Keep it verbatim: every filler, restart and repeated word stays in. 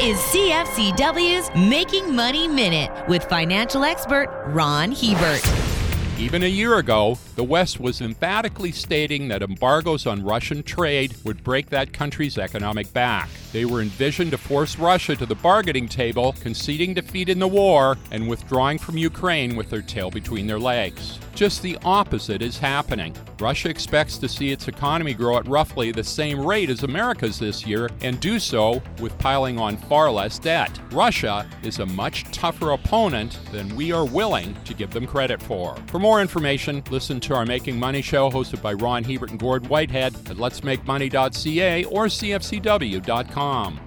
is C F C W's Making Money Minute with financial expert Ron Hebert. Even a year ago, the West was emphatically stating that embargoes on Russian trade would break that country's economic back. They were envisioned to force Russia to the bargaining table, conceding defeat in the war and withdrawing from Ukraine with their tail between their legs. Just the opposite is happening. Russia expects to see its economy grow at roughly the same rate as America's this year, and do so with piling on far less debt. Russia is a much tougher opponent than we are willing to give them credit for. For more information, listen to our Making Money show hosted by Ron Hebert and Gord Whitehead at lets make money dot c a or c f c w dot com.